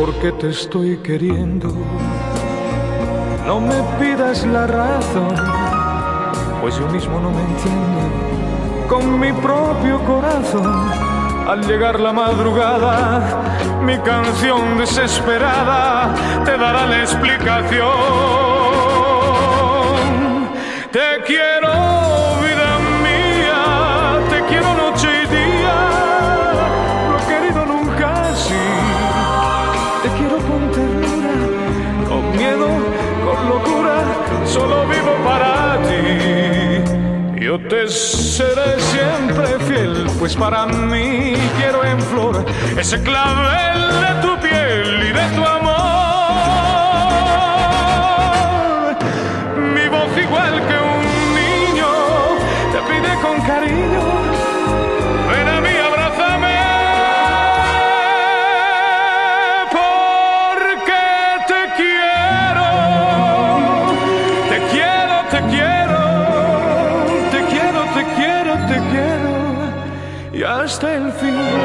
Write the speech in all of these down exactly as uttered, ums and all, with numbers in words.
porque te estoy queriendo. No me pidas la razón, pues yo mismo no me entiendo. Con mi propio corazón, al llegar la madrugada, mi canción desesperada te dará la explicación. Te quiero, vida mía, te quiero noche y día, no he querido nunca así. Te quiero con ternura, con miedo, con locura, solo vivo para ti. Yo te seré siempre fiel, pues para mí quiero en flor ese clavel de tu piel y de tu amor. Mi voz igual que un niño te pide con cariño, ven a mí, abrázame, porque te quiero, te quiero, te quiero, te quiero, te quiero, te quiero, y hasta el final.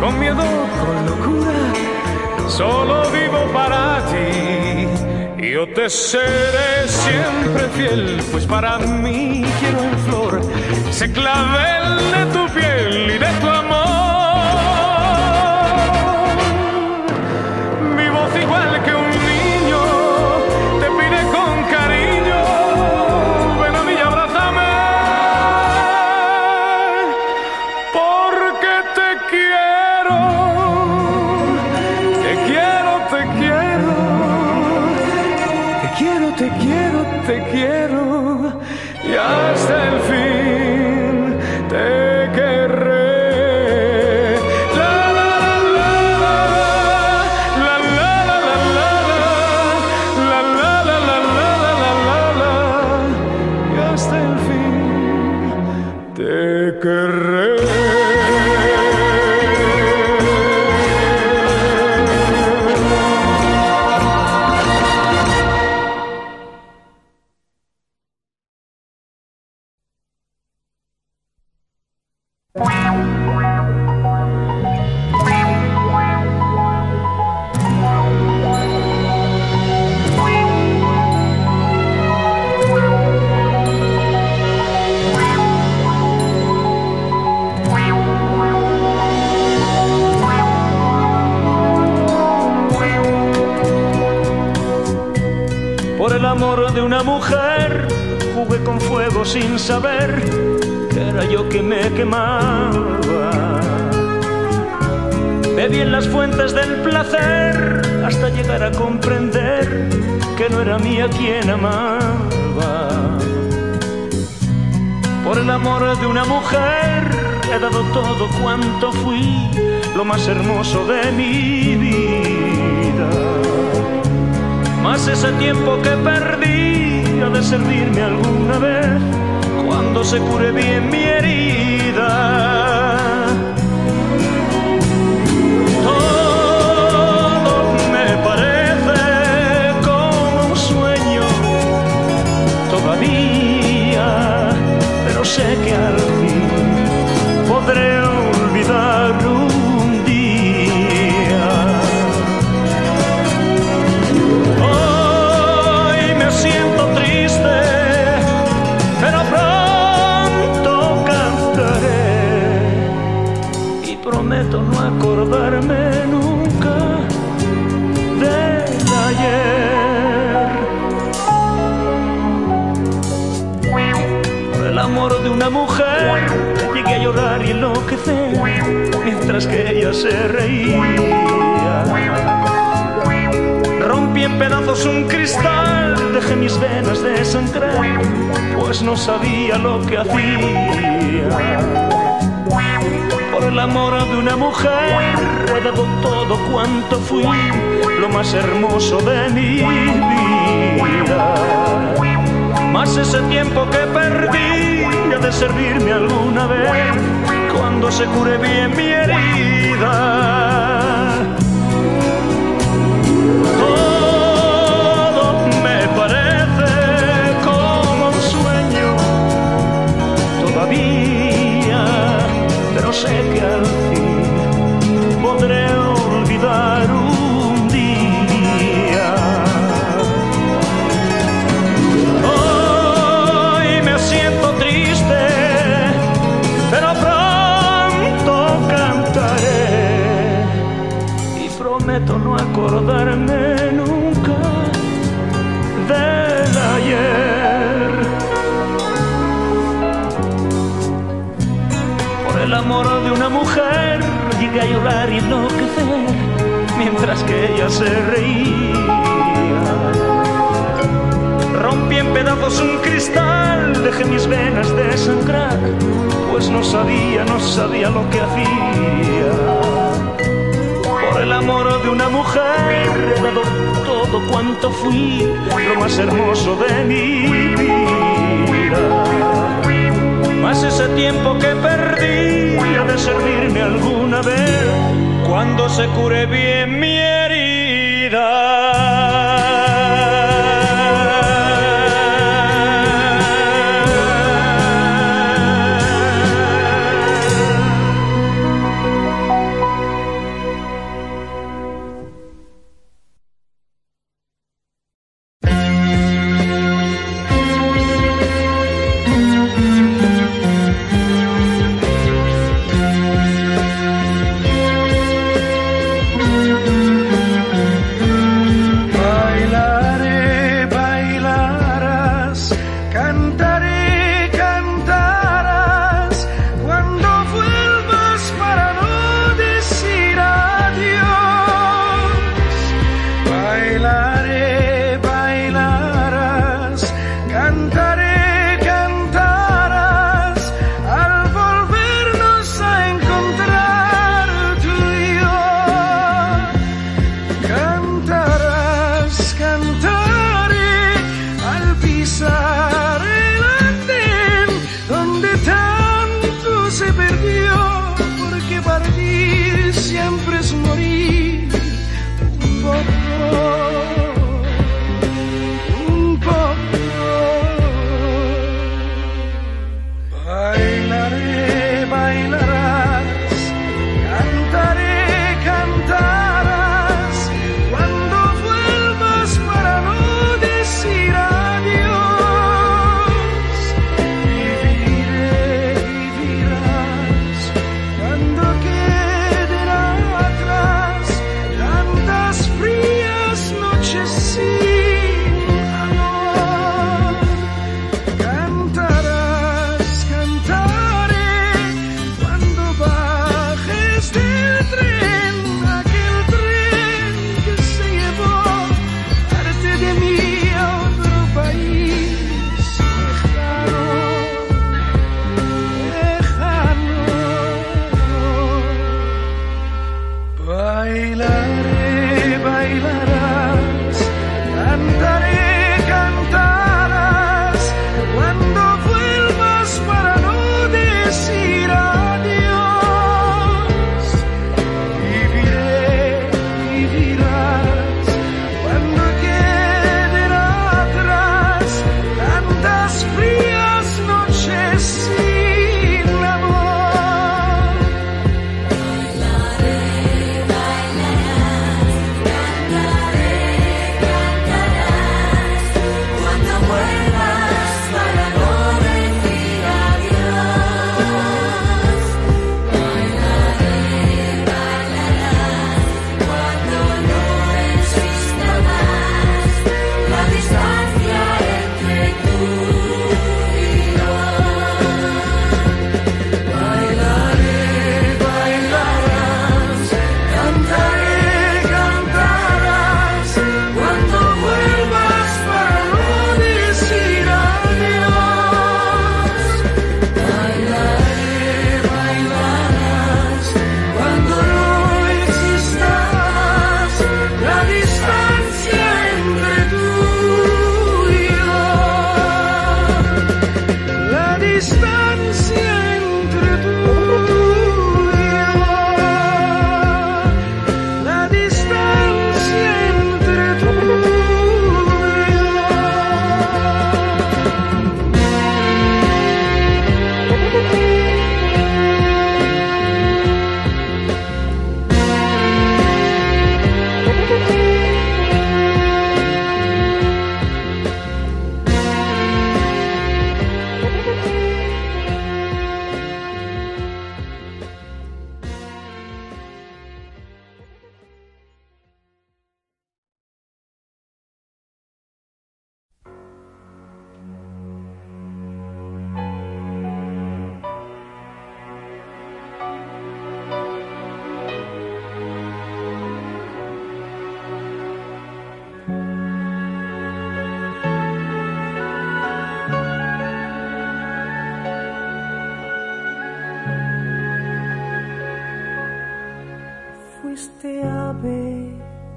Con miedo, con locura, solo vivo para ti. Yo te seré siempre fiel, pues para mí quiero en flor ese clavel de tu piel y de tu amor. Mi voz igual que un niño te pide con cariño, ven a mí y abrázame, porque te quiero. Te quiero, te quiero, y hasta el fin te querré. La la la la la la la la la la la la, y hasta el fin te querré. Por el amor de una mujer jugué con fuego sin saber que era yo que me quemaba. Bebí en las fuentes del placer hasta llegar a comprender que no era mía quien amaba. Por el amor de una mujer he dado todo cuanto fui, lo más hermoso de mi vida. Mas ese tiempo que perdí ha de servirme alguna vez cuando se cure bien mi herida. Todo me parece como un sueño todavía, pero sé que al fin podré olvidarlo. Prometo no acordarme nunca del ayer. Por el amor de una mujer llegué a llorar y enloquecer mientras que ella se reía. Rompí en pedazos un cristal, dejé mis venas desangrar, pues no sabía lo que hacía. Por el amor de una mujer he dado todo cuanto fui, lo más hermoso de mi vida. Mas ese tiempo que perdí ha de servirme alguna vez cuando se cure bien mi herida. acordarme nunca del ayer. Por el amor de una mujer llegué a llorar y enloquecer, mientras que ella se reía. Rompí en pedazos un cristal, dejé mis venas desangrar, pues no sabía, no sabía lo que hacía. El amor de una mujer he dado todo cuanto fui, lo más hermoso de mi vida. Más ese tiempo que perdí ha de servirme alguna vez cuando se cure bien mi herida. Thank you.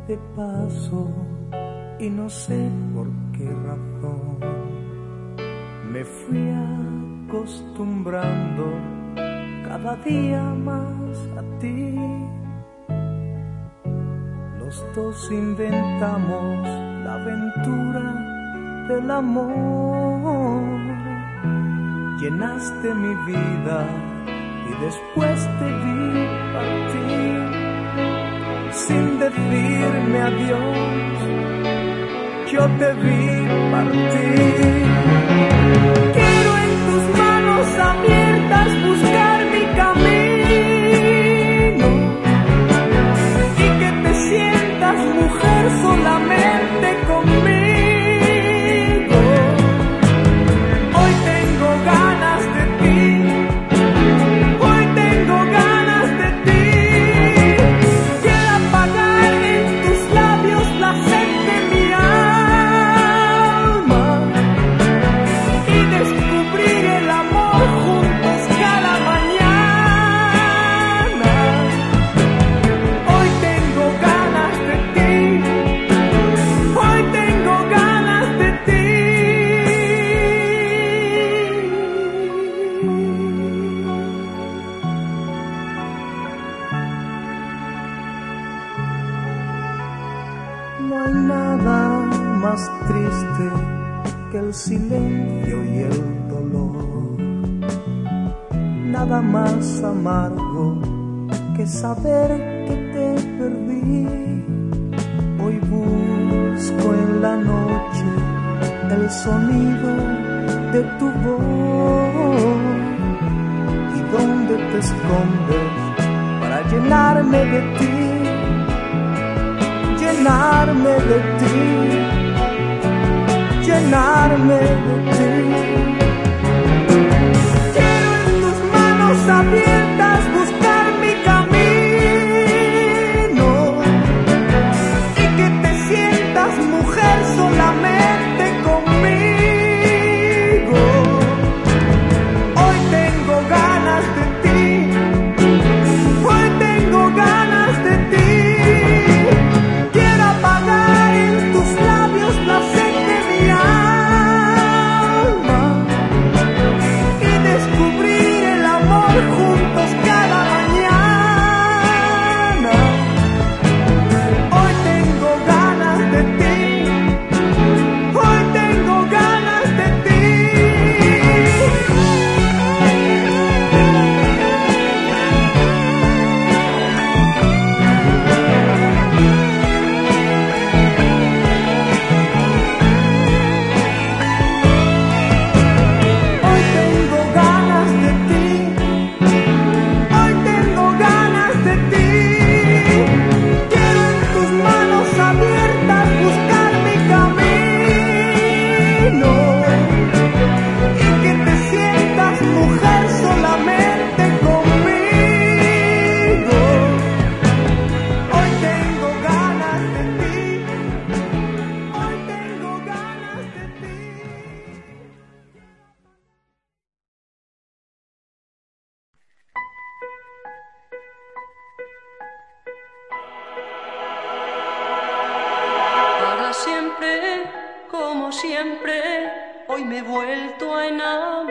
de paso y no sé por qué razón me fui acostumbrando cada día más a ti. Los dos inventamos la aventura del amor. Llenaste mi vida y después te vi partir. Sin decirme adiós, yo te vi partir. Quiero en tus manos abiertas buscar mi camino y que te sientas mujer solamente conmigo. Hoy tengo ganas de ti, hoy tengo ganas de ti. Silencio y el dolor, nada más amargo que saber que te perdí. Hoy busco en la noche el sonido de tu voz y dónde te escondes para llenarme de ti, llenarme de ti. Llenarme de ti. Quiero en tus manos abiertas buscar mi camino y que te sientas mujer solamente conmigo. Hoy tengo ganas de ti, hoy tengo ganas de ti. Quiero apagar en tus labios la sed siempre, hoy me he vuelto a enamorar.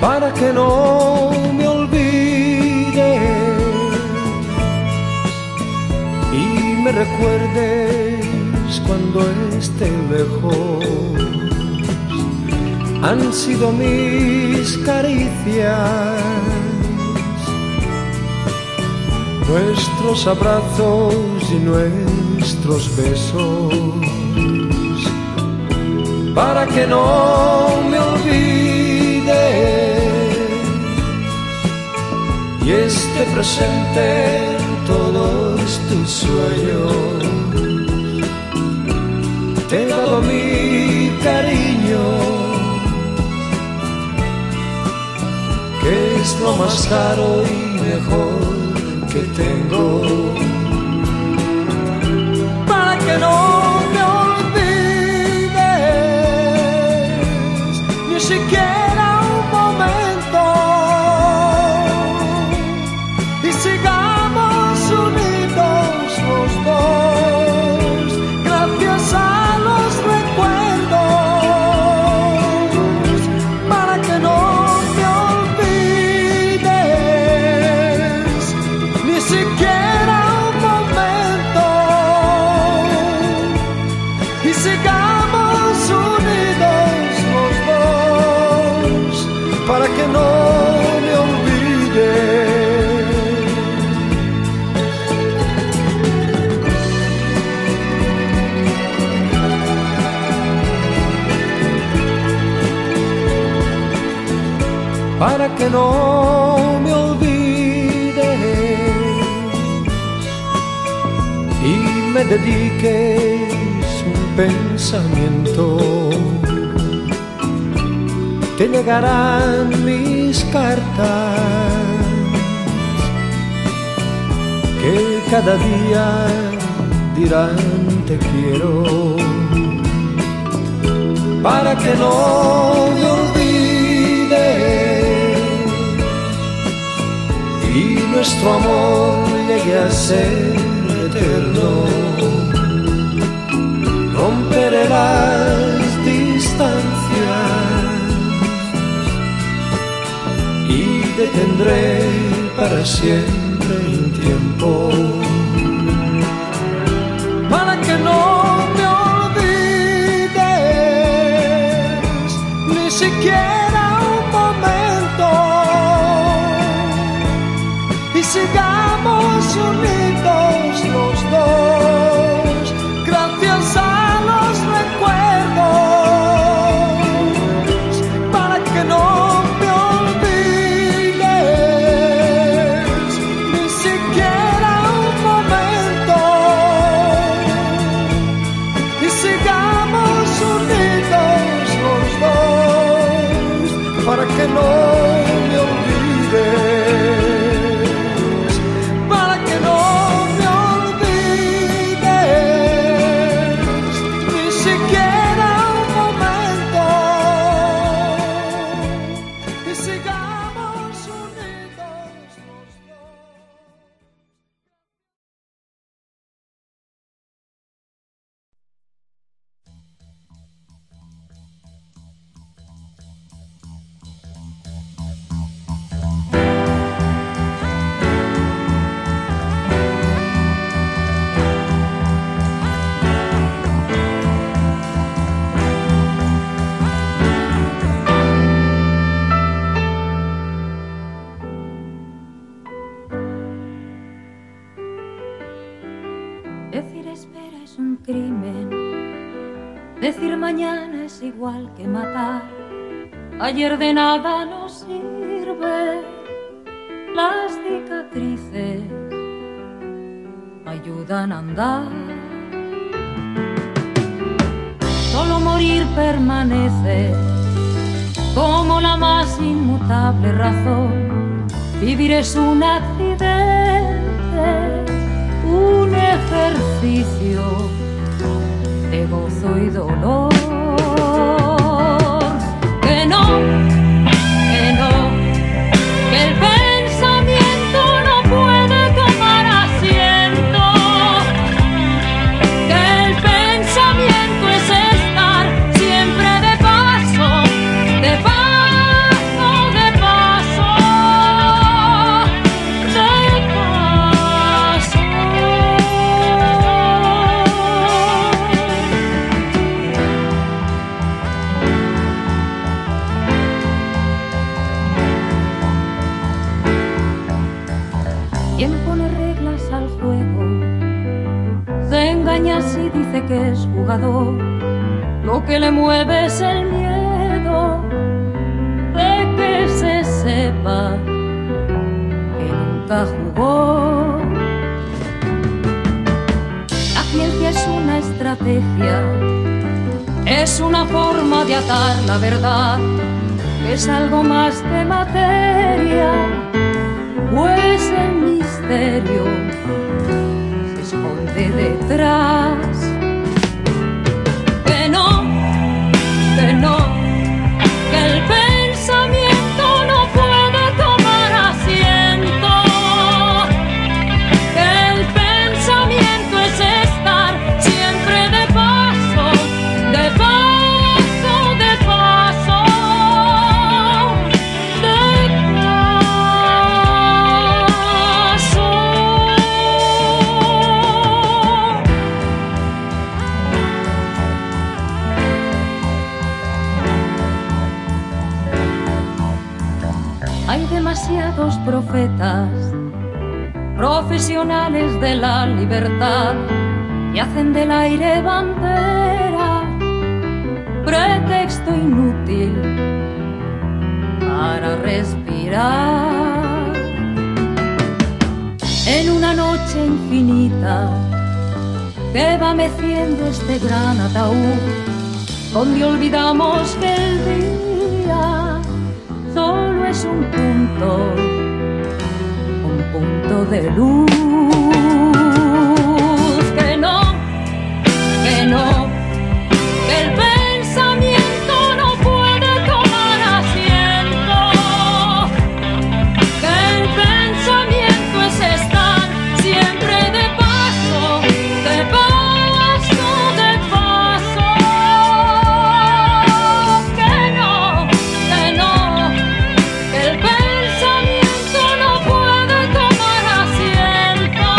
para que no me olvides y me recuerdes cuando esté lejos. Han sido mis caricias, nuestros abrazos y nuestros besos, para que no me olvides y esté presente en todos tus sueños. Te he dado mi cariño, que es lo más caro y mejor que tengo, para que no me olvides ni siquiera un momento, y sigamos unidos los dos gracias a los recuerdos, para que no para que no me olvides y me dediques un pensamiento. Te llegarán mis cartas que cada día dirán te quiero, para que no me olvides y nuestro amor llegue a ser eterno. Romperé las distancias y detendré para siempre el tiempo, para que no me olvides ni siquiera. Sigamos unidos los dos, gracias a los recuerdos, para que no me olvides, ni siquiera un momento, y sigamos unidos los dos, para que no. Igual que matar, ayer de nada nos sirve las cicatrices, ayudan a andar. Solo morir permanece como la más inmutable razón. Vivir es un accidente, un ejercicio de gozo y dolor. Que no, que no, que el pensamiento no puede tomar asiento, que el pensamiento es estar siempre de paso, de paso, de engañas y dice que es jugador. Lo que le mueve es el miedo de que se sepa que nunca jugó. La ciencia es una estrategia, es una forma de atar la verdad, que es algo más que materia, pues el misterio se esconde detrás. Que no, que no, que el pensamiento no puede tomar asiento, que el pensamiento es estar siempre de paso, de paso, de paso, de paso. Hay demasiados profetas, profesionales de la libertad, que hacen del aire bandera, pretexto inútil para respirar. En una noche infinita que va meciendo este gran ataúd, donde olvidamos que el día solo es un punto, un punto de luz. Que no, que no, que el pensamiento no puede tomar asiento, que el pensamiento es estar siempre de paso, de paso, de paso. Que no, que no, que el pensamiento no puede tomar asiento.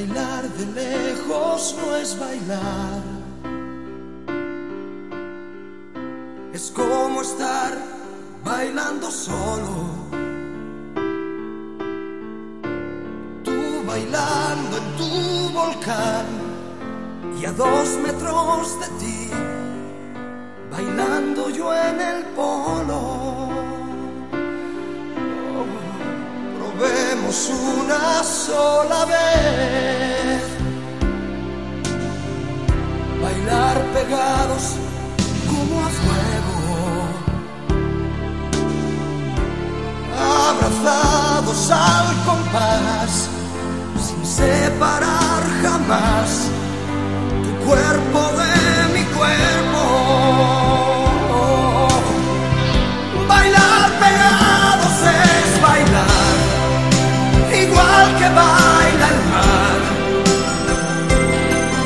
Bailar de lejos no es bailar, es como estar bailando solo. Tú bailando en tu volcán y a dos metros de ti, bailando yo en el polo. Probemos una sola vez bailar pegados como a fuego, abrazados al compás, sin separar jamás tu cuerpo de mi cuerpo. Bailar pegados es bailar igual que baila el mar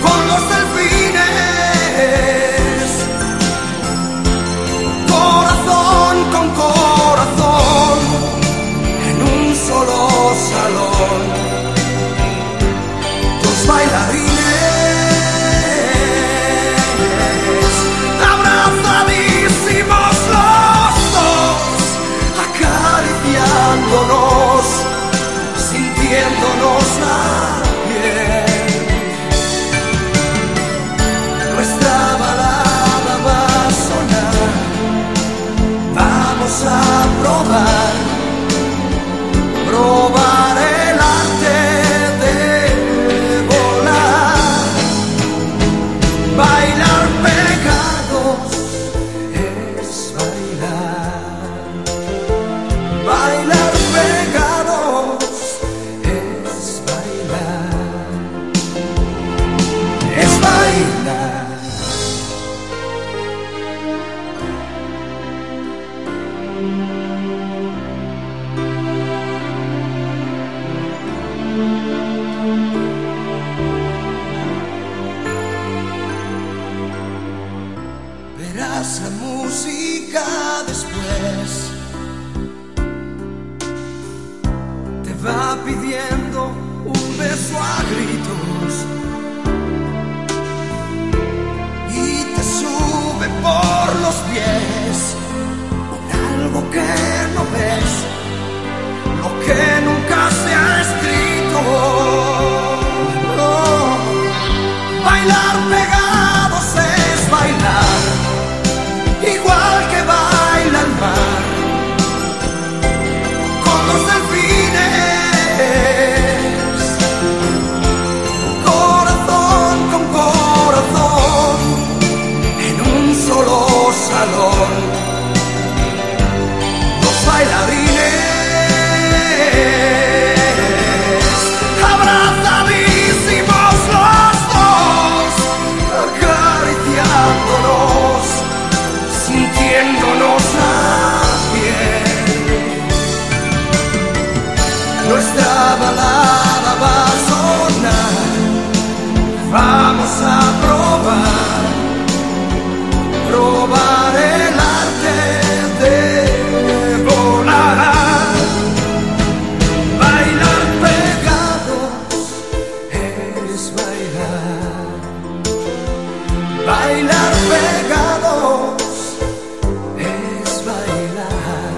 con los delfines, corazón con corazón en un solo salón, dos bailarines abrazadísimos los dos, acariciándonos, sintiéndonos la piel. Nuestra balada va a sonar, vamos a probar, probar el arte de volar. Bailar pegados es bailar, bailar pegados la música después te va pidiendo un beso a gritos y te sube por los pies con algo que no ves, lo que nunca se ha escrito. No. Bailar pegados es bailar igual que baila el mar con los delfines, corazón con corazón en un solo salón, los bailarines abrazadísimos los dos, acariciándonos, sintiéndonos la piel. Nuestra balada va a sonar, vamos a probar, probar el arte de volar. Bailar pegados es bailar, bailar pegados es bailar.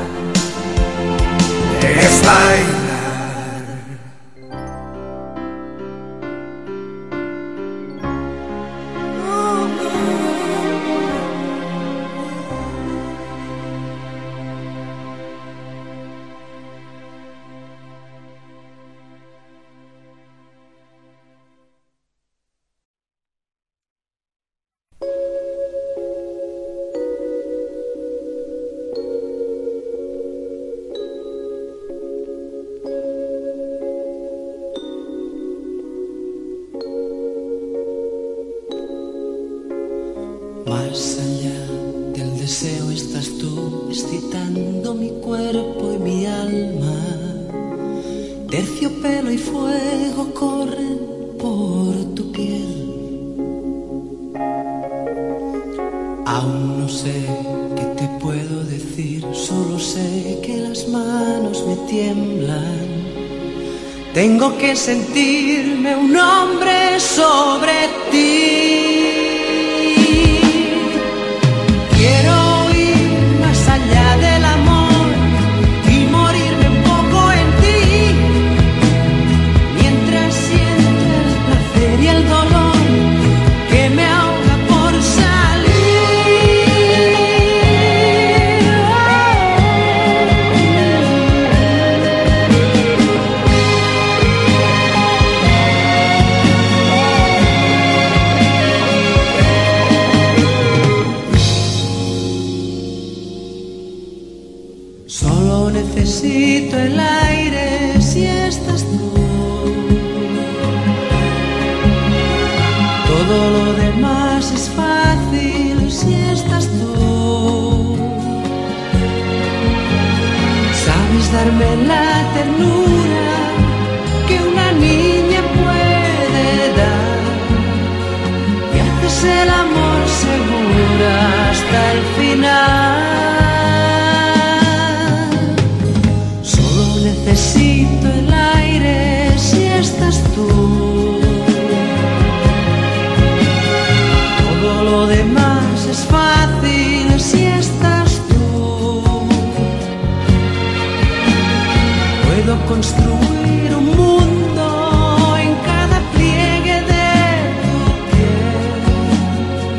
Más allá del deseo estás tú, excitando mi cuerpo y mi alma. Terciopelo y fuego corren por tu piel. Aún no sé qué te puedo decir, solo sé que las manos me tiemblan. Tengo que sentirme un hombre sobre ti. Quiero ir más allá del amor y morirme un poco en ti. Mientras siento el placer y el dolor que me ahoga por salir. Solo necesito el aire si estás tú. Todo lo demás es fácil si estás tú. Sabes darme la ternura que una niña puede dar y haces el amor seguro hasta el final. Solo necesito el aire si estás tú. Lo demás es fácil si estás tú. Puedo construir un mundo en cada pliegue de tu piel.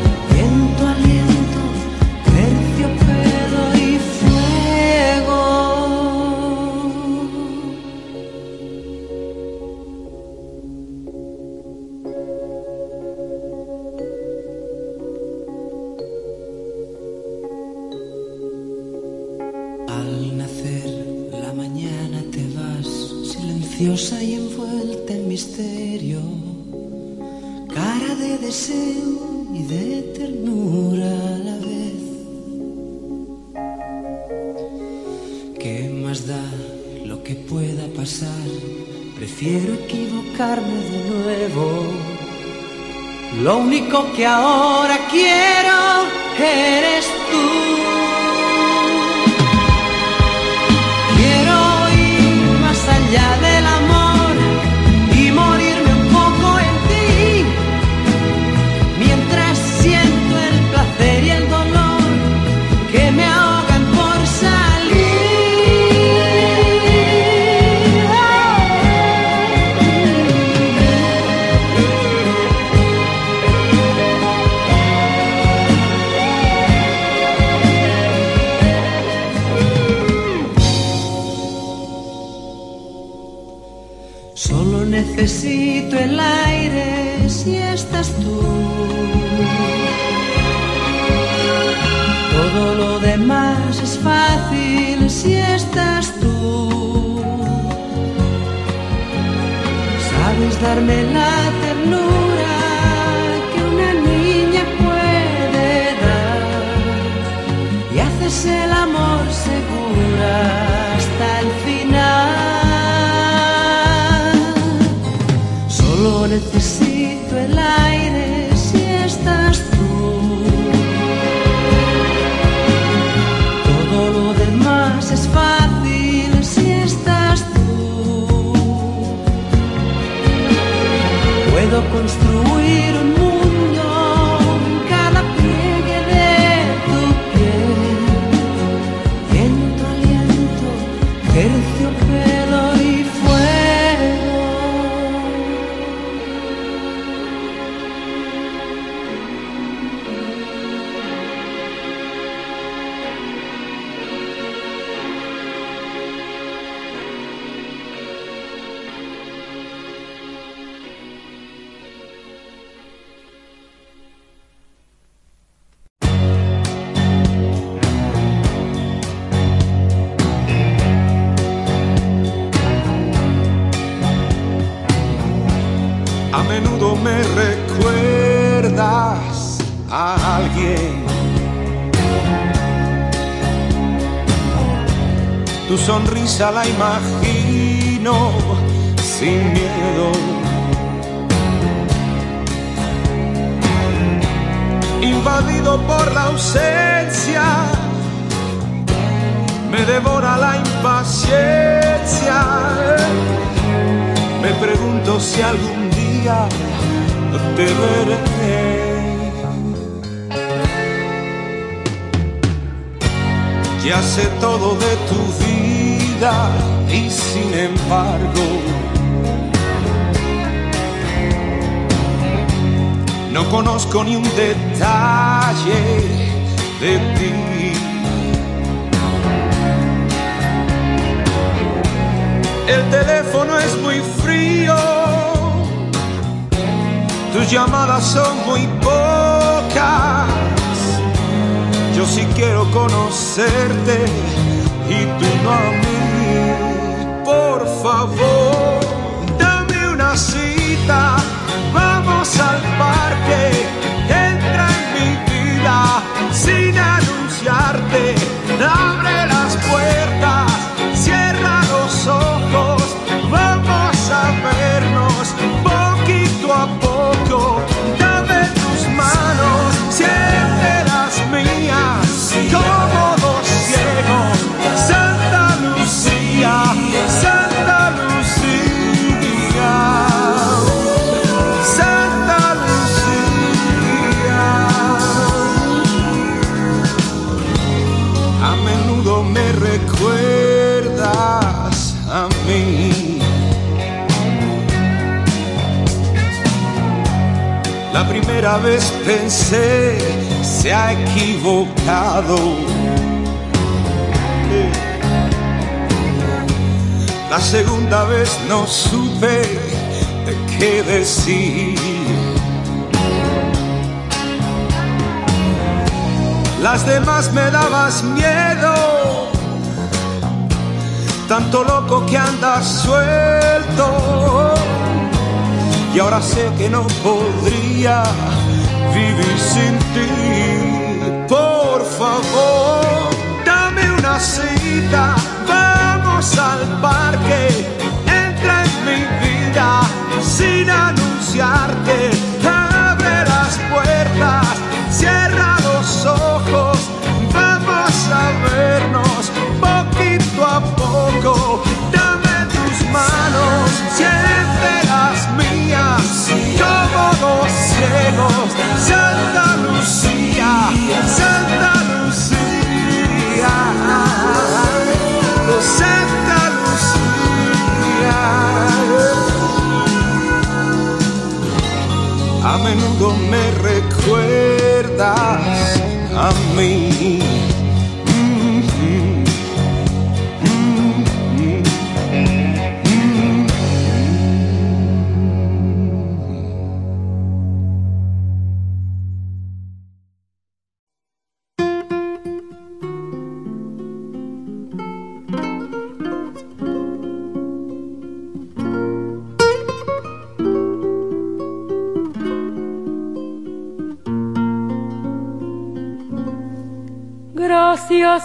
Viento, aliento, terciopelo y fuego. Silenciosa y envuelta en misterio, cara de deseo y de ternura a la vez. ¿Qué más da lo que pueda pasar? Prefiero equivocarme de nuevo. Lo único que ahora quiero eres tú. Solo necesito el aire si estás tú. Todo lo demás es fácil si estás tú. Sabes darme la ternura que una niña puede dar y haces el amor seguro hasta el final. Solo necesito el aire si estás tú. Todo lo demás es fácil si estás tú. Puedo construir un mundo en cada pliegue de tu piel. Viento, aliento, terciopelo y fuego. A menudo me recuerdas a alguien. Tu sonrisa la imagino sin miedo. Invadido por la ausencia, me devora la impaciencia. Pero si algún día te veré, ya sé todo de tu vida y sin embargo no conozco ni un detalle de ti. El teléfono es muy frío, tus llamadas son muy pocas. Yo sí quiero conocerte y tú no a mí. Por favor, dame una cita, vamos al parque, entra en mi vida sin anunciarte, abre las puertas, cierra los ojos, vamos a vernos poquito a poco. Dame tus manos, siente las mías, como dos ciegos. Santa Lucía, Santa Lucía, Santa Lucía. A menudo me recuerdo a mí. La primera vez pensé se ha equivocado. La segunda vez no supe de qué decir. Las demás me dabas miedo, tanto loco que andas suelto, y ahora sé que no podría vivir sin ti. Por favor, dame una cita, vamos al parque, entra en mi vida sin anunciarte, abre las puertas, cierra los ojos, vamos a vernos poquito a poco. Dame tus manos, siente las mías, como dos ciegos. Santa Lucía, Santa Lucía, Santa Lucía. A menudo me recuerdas a mí. Gracias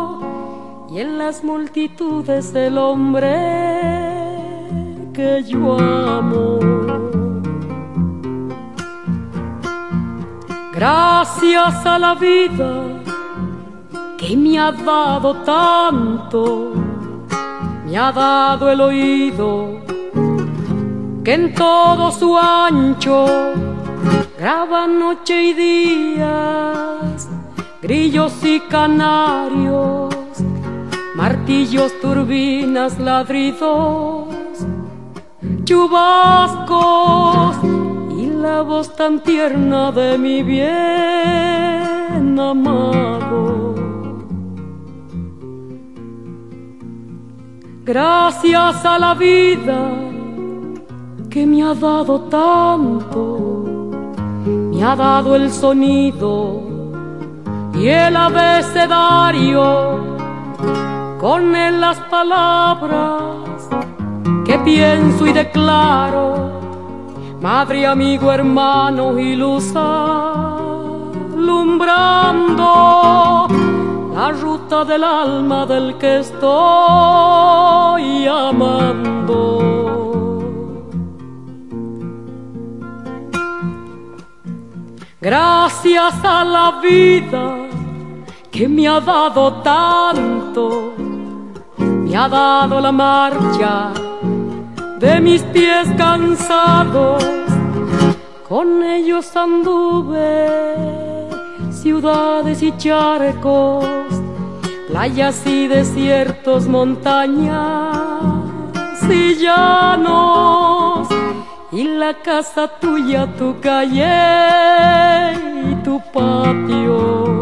y en las multitudes el hombre que yo amo. Gracias a la vida que me ha dado tanto, me ha dado el oído que en todo su ancho graba noche y días, grillos y canarios, martillos, turbinas, ladridos, chubascos, y la voz tan tierna de mi bien amado. Gracias a la vida que me ha dado tanto, me ha dado el sonido y el abecedario, con él las palabras que pienso y declaro, Madre, amigo, hermano y luz alumbrando la ruta del alma del que estoy amando. Gracias a la vida que me ha dado tanto, me ha dado la marcha de mis pies cansados, con ellos anduve ciudades y charcos, playas y desiertos, montañas y llanos, y la casa tuya, tu calle y tu patio.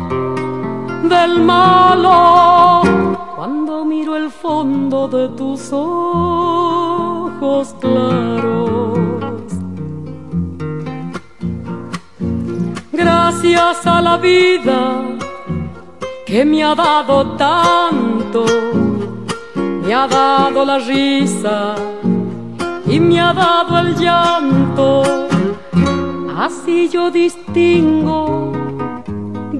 del malo, cuando miro el fondo de tus ojos claros. Gracias a la vida que me ha dado tanto, me ha dado la risa y me ha dado el llanto, así yo distingo